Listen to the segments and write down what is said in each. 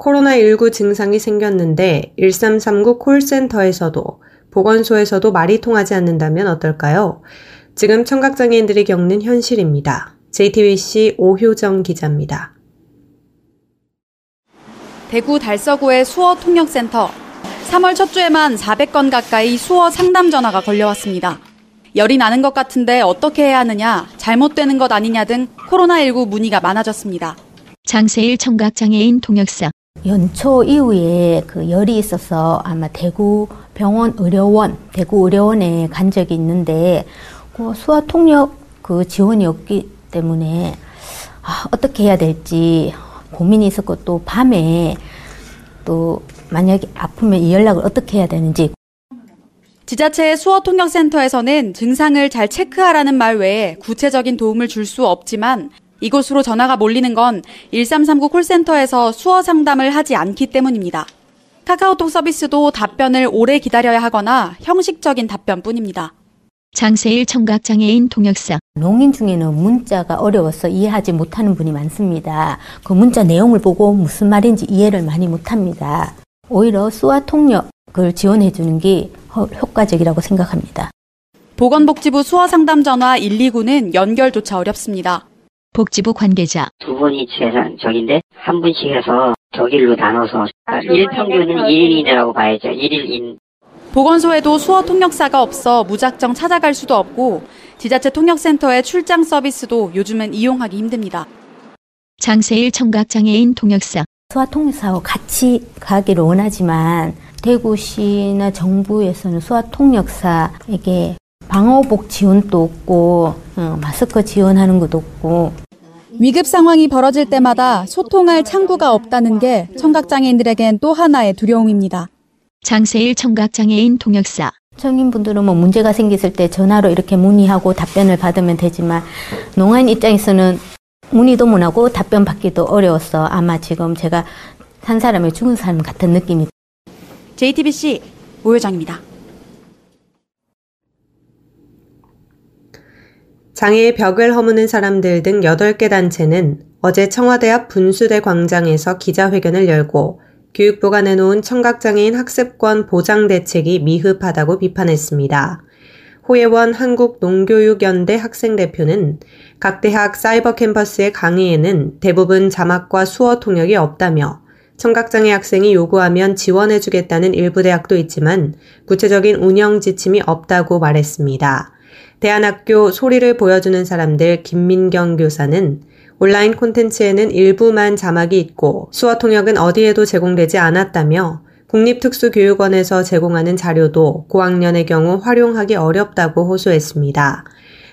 코로나19 증상이 생겼는데 1339 콜센터에서도 보건소에서도 말이 통하지 않는다면 어떨까요? 지금 청각장애인들이 겪는 현실입니다. JTBC 오효정 기자입니다. 대구 달서구의 수어통역센터. 3월 첫 주에만 400건 가까이 수어 상담 전화가 걸려왔습니다. 열이 나는 것 같은데 어떻게 해야 하느냐, 잘못되는 것 아니냐 등 코로나19 문의가 많아졌습니다. 장세일 청각장애인 통역사. 연초 이후에 그 열이 있어서 아마 대구 병원 의료원, 대구 의료원에 간 적이 있는데 그 수화 통역 그 지원이 없기 때문에 어떻게 해야 될지 고민이 있었고 또 밤에 또 만약에 아프면 이 연락을 어떻게 해야 되는지. 지자체의 수어통역센터에서는 증상을 잘 체크하라는 말 외에 구체적인 도움을 줄 수 없지만 이곳으로 전화가 몰리는 건 1339 콜센터에서 수어 상담을 하지 않기 때문입니다. 카카오톡 서비스도 답변을 오래 기다려야 하거나 형식적인 답변뿐입니다. 장세일 청각장애인 통역사. 농인 중에는 문자가 어려워서 이해하지 못하는 분이 많습니다. 그 문자 내용을 보고 무슨 말인지 이해를 많이 못합니다. 오히려 수어 통역을 지원해주는 게 효과적이라고 생각합니다. 보건복지부 수어상담전화 129는 연결조차 어렵습니다. 복지부 관계자. 두 분이 재산적인데 한 분씩 해서 저길로 나눠서 일평균은 1인이라고 봐야죠. 1일인. 보건소에도 수어통역사가 없어 무작정 찾아갈 수도 없고 지자체 통역센터의 출장 서비스도 요즘은 이용하기 힘듭니다. 장세일 청각장애인 통역사. 수어통역사와 같이 가기를 원하지만 대구시나 정부에서는 수화통역사에게 방호복 지원도 없고 마스크 지원하는 것도 없고. 위급 상황이 벌어질 때마다 소통할 창구가 없다는 게 청각장애인들에겐 또 하나의 두려움입니다. 장세일 청각장애인 통역사. 청인분들은 뭐 문제가 생겼을 때 전화로 이렇게 문의하고 답변을 받으면 되지만 농아인 입장에서는 문의도 못하고 답변 받기도 어려웠어. 아마 지금 제가 한 사람의 죽은 사람 같은 느낌이. JTBC 오효정입니다. 장애의 벽을 허무는 사람들 등 8개 단체는 어제 청와대 앞 분수대 광장에서 기자회견을 열고 교육부가 내놓은 청각장애인 학습권 보장 대책이 미흡하다고 비판했습니다. 호예원 한국농교육연대 학생대표는 각 대학 사이버 캠퍼스의 강의에는 대부분 자막과 수어 통역이 없다며 청각장애 학생이 요구하면 지원해주겠다는 일부 대학도 있지만 구체적인 운영 지침이 없다고 말했습니다. 대안학교 소리를 보여주는 사람들 김민경 교사는 온라인 콘텐츠에는 일부만 자막이 있고 수어 통역은 어디에도 제공되지 않았다며 국립특수교육원에서 제공하는 자료도 고학년의 경우 활용하기 어렵다고 호소했습니다.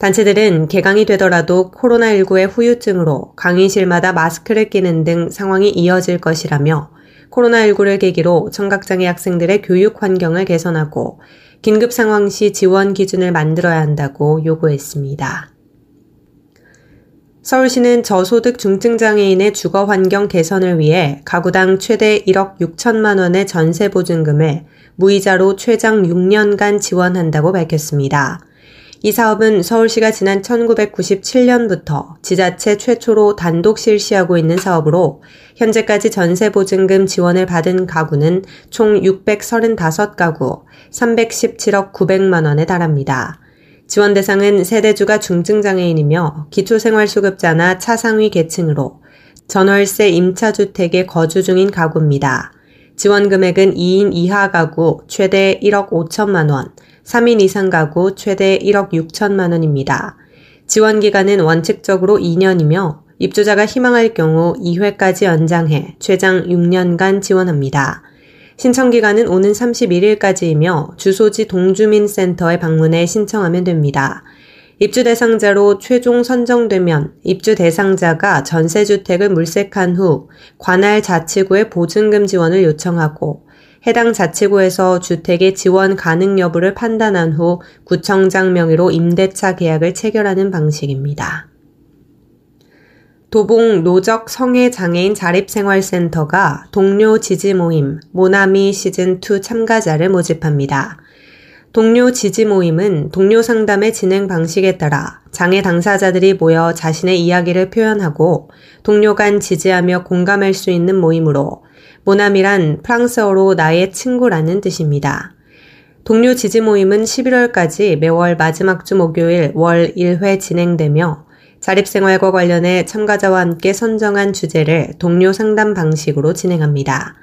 단체들은 개강이 되더라도 코로나19의 후유증으로 강의실마다 마스크를 끼는 등 상황이 이어질 것이라며 코로나19를 계기로 청각장애 학생들의 교육 환경을 개선하고 긴급 상황 시 지원 기준을 만들어야 한다고 요구했습니다. 서울시는 저소득 중증장애인의 주거 환경 개선을 위해 가구당 최대 1억 6천만 원의 전세 보증금을 무이자로 최장 6년간 지원한다고 밝혔습니다. 이 사업은 서울시가 지난 1997년부터 지자체 최초로 단독 실시하고 있는 사업으로 현재까지 전세보증금 지원을 받은 가구는 총 635가구, 317억 900만 원에 달합니다. 지원 대상은 세대주가 중증장애인이며 기초생활수급자나 차상위 계층으로 전월세 임차주택에 거주 중인 가구입니다. 지원 금액은 2인 이하 가구 최대 1억 5천만 원, 3인 이상 가구 최대 1억 6천만 원입니다. 지원 기간은 원칙적으로 2년이며 입주자가 희망할 경우 2회까지 연장해 최장 6년간 지원합니다. 신청 기간은 오는 31일까지이며 주소지 동주민센터에 방문해 신청하면 됩니다. 입주 대상자로 최종 선정되면 입주 대상자가 전세주택을 물색한 후 관할 자치구에 보증금 지원을 요청하고 해당 자치구에서 주택의 지원 가능 여부를 판단한 후 구청장 명의로 임대차 계약을 체결하는 방식입니다. 도봉 노적 성애 장애인 자립생활센터가 동료 지지 모임 모나미 시즌2 참가자를 모집합니다. 동료 지지 모임은 동료 상담의 진행 방식에 따라 장애 당사자들이 모여 자신의 이야기를 표현하고 동료 간 지지하며 공감할 수 있는 모임으로 모나미란 프랑스어로 나의 친구라는 뜻입니다. 동료 지지 모임은 11월까지 매월 마지막 주 목요일 월 1회 진행되며 자립생활과 관련해 참가자와 함께 선정한 주제를 동료 상담 방식으로 진행합니다.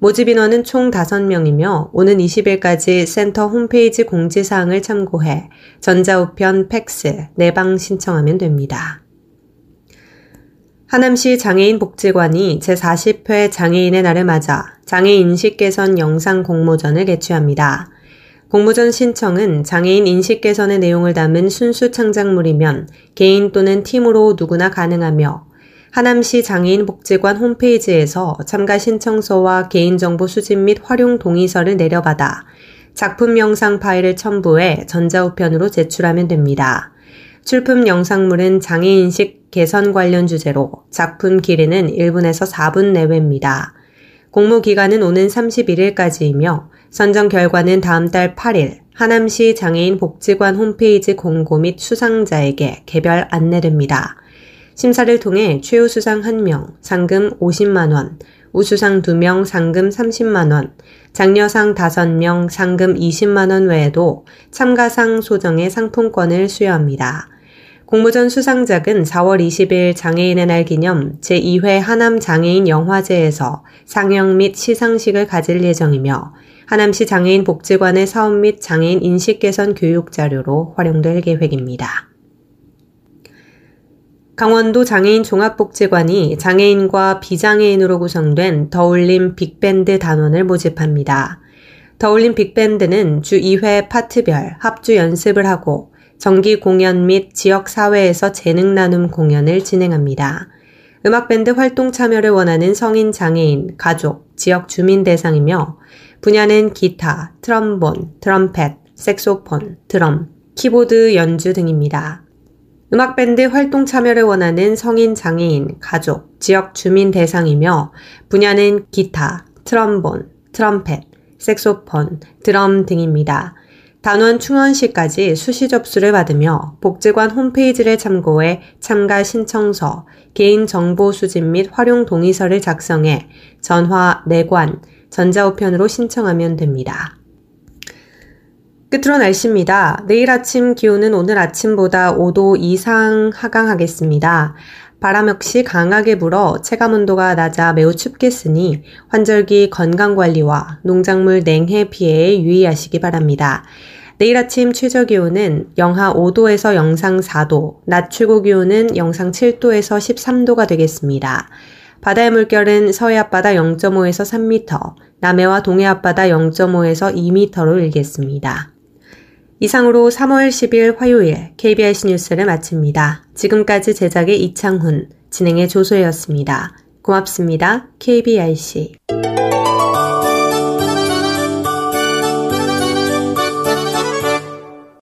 모집 인원은 총 5명이며 오는 20일까지 센터 홈페이지 공지사항을 참고해 전자우편, 팩스, 내방 신청하면 됩니다. 하남시 장애인복지관이 제40회 장애인의 날을 맞아 장애인식개선 영상 공모전을 개최합니다. 공모전 신청은 장애인 인식 개선의 내용을 담은 순수 창작물이면 개인 또는 팀으로 누구나 가능하며 하남시 장애인복지관 홈페이지에서 참가 신청서와 개인정보 수집 및 활용 동의서를 내려받아 작품 영상 파일을 첨부해 전자우편으로 제출하면 됩니다. 출품 영상물은 장애인 인식 개선 관련 주제로 작품 길이는 1분에서 4분 내외입니다. 공모 기간은 오는 31일까지이며 선정 결과는 다음 달 8일 하남시 장애인복지관 홈페이지 공고 및 수상자에게 개별 안내됩니다. 심사를 통해 최우수상 1명, 상금 50만원, 우수상 2명, 상금 30만원, 장려상 5명, 상금 20만원 외에도 참가상 소정의 상품권을 수여합니다. 공모전 수상작은 4월 20일 장애인의 날 기념 제2회 하남장애인영화제에서 상영 및 시상식을 가질 예정이며 하남시 장애인복지관의 사업 및 장애인 인식개선 교육 자료로 활용될 계획입니다. 강원도 장애인종합복지관이 장애인과 비장애인으로 구성된 더울림 빅밴드 단원을 모집합니다. 더울림 빅밴드는 주 2회 파트별 합주 연습을 하고 정기 공연 및 지역사회에서 재능 나눔 공연을 진행합니다. 음악밴드 활동 참여를 원하는 성인 장애인, 가족, 지역 주민 대상이며 분야는 기타, 트럼본, 트럼펫, 색소폰, 드럼, 키보드 연주 등입니다. 음악밴드 활동 참여를 원하는 성인 장애인, 가족, 지역 주민 대상이며 분야는 기타, 트럼본, 트럼펫, 색소폰, 드럼 등입니다. 단원 충원시까지 수시 접수를 받으며 복지관 홈페이지를 참고해 참가 신청서, 개인정보 수집 및 활용 동의서를 작성해 전화, 내관, 전자우편으로 신청하면 됩니다. 끝으로 날씨입니다. 내일 아침 기온은 오늘 아침보다 5도 이상 하강하겠습니다. 바람 역시 강하게 불어 체감온도가 낮아 매우 춥겠으니 환절기 건강관리와 농작물 냉해 피해에 유의하시기 바랍니다. 내일 아침 최저기온은 영하 5도에서 영상 4도, 낮 최고기온은 영상 7도에서 13도가 되겠습니다. 바다의 물결은 서해 앞바다 0.5에서 3m, 남해와 동해 앞바다 0.5에서 2m로 일겠습니다. 이상으로 3월 10일 화요일 KBIC 뉴스를 마칩니다. 지금까지 제작의 이창훈, 진행의 조소혜였습니다. 고맙습니다. KBIC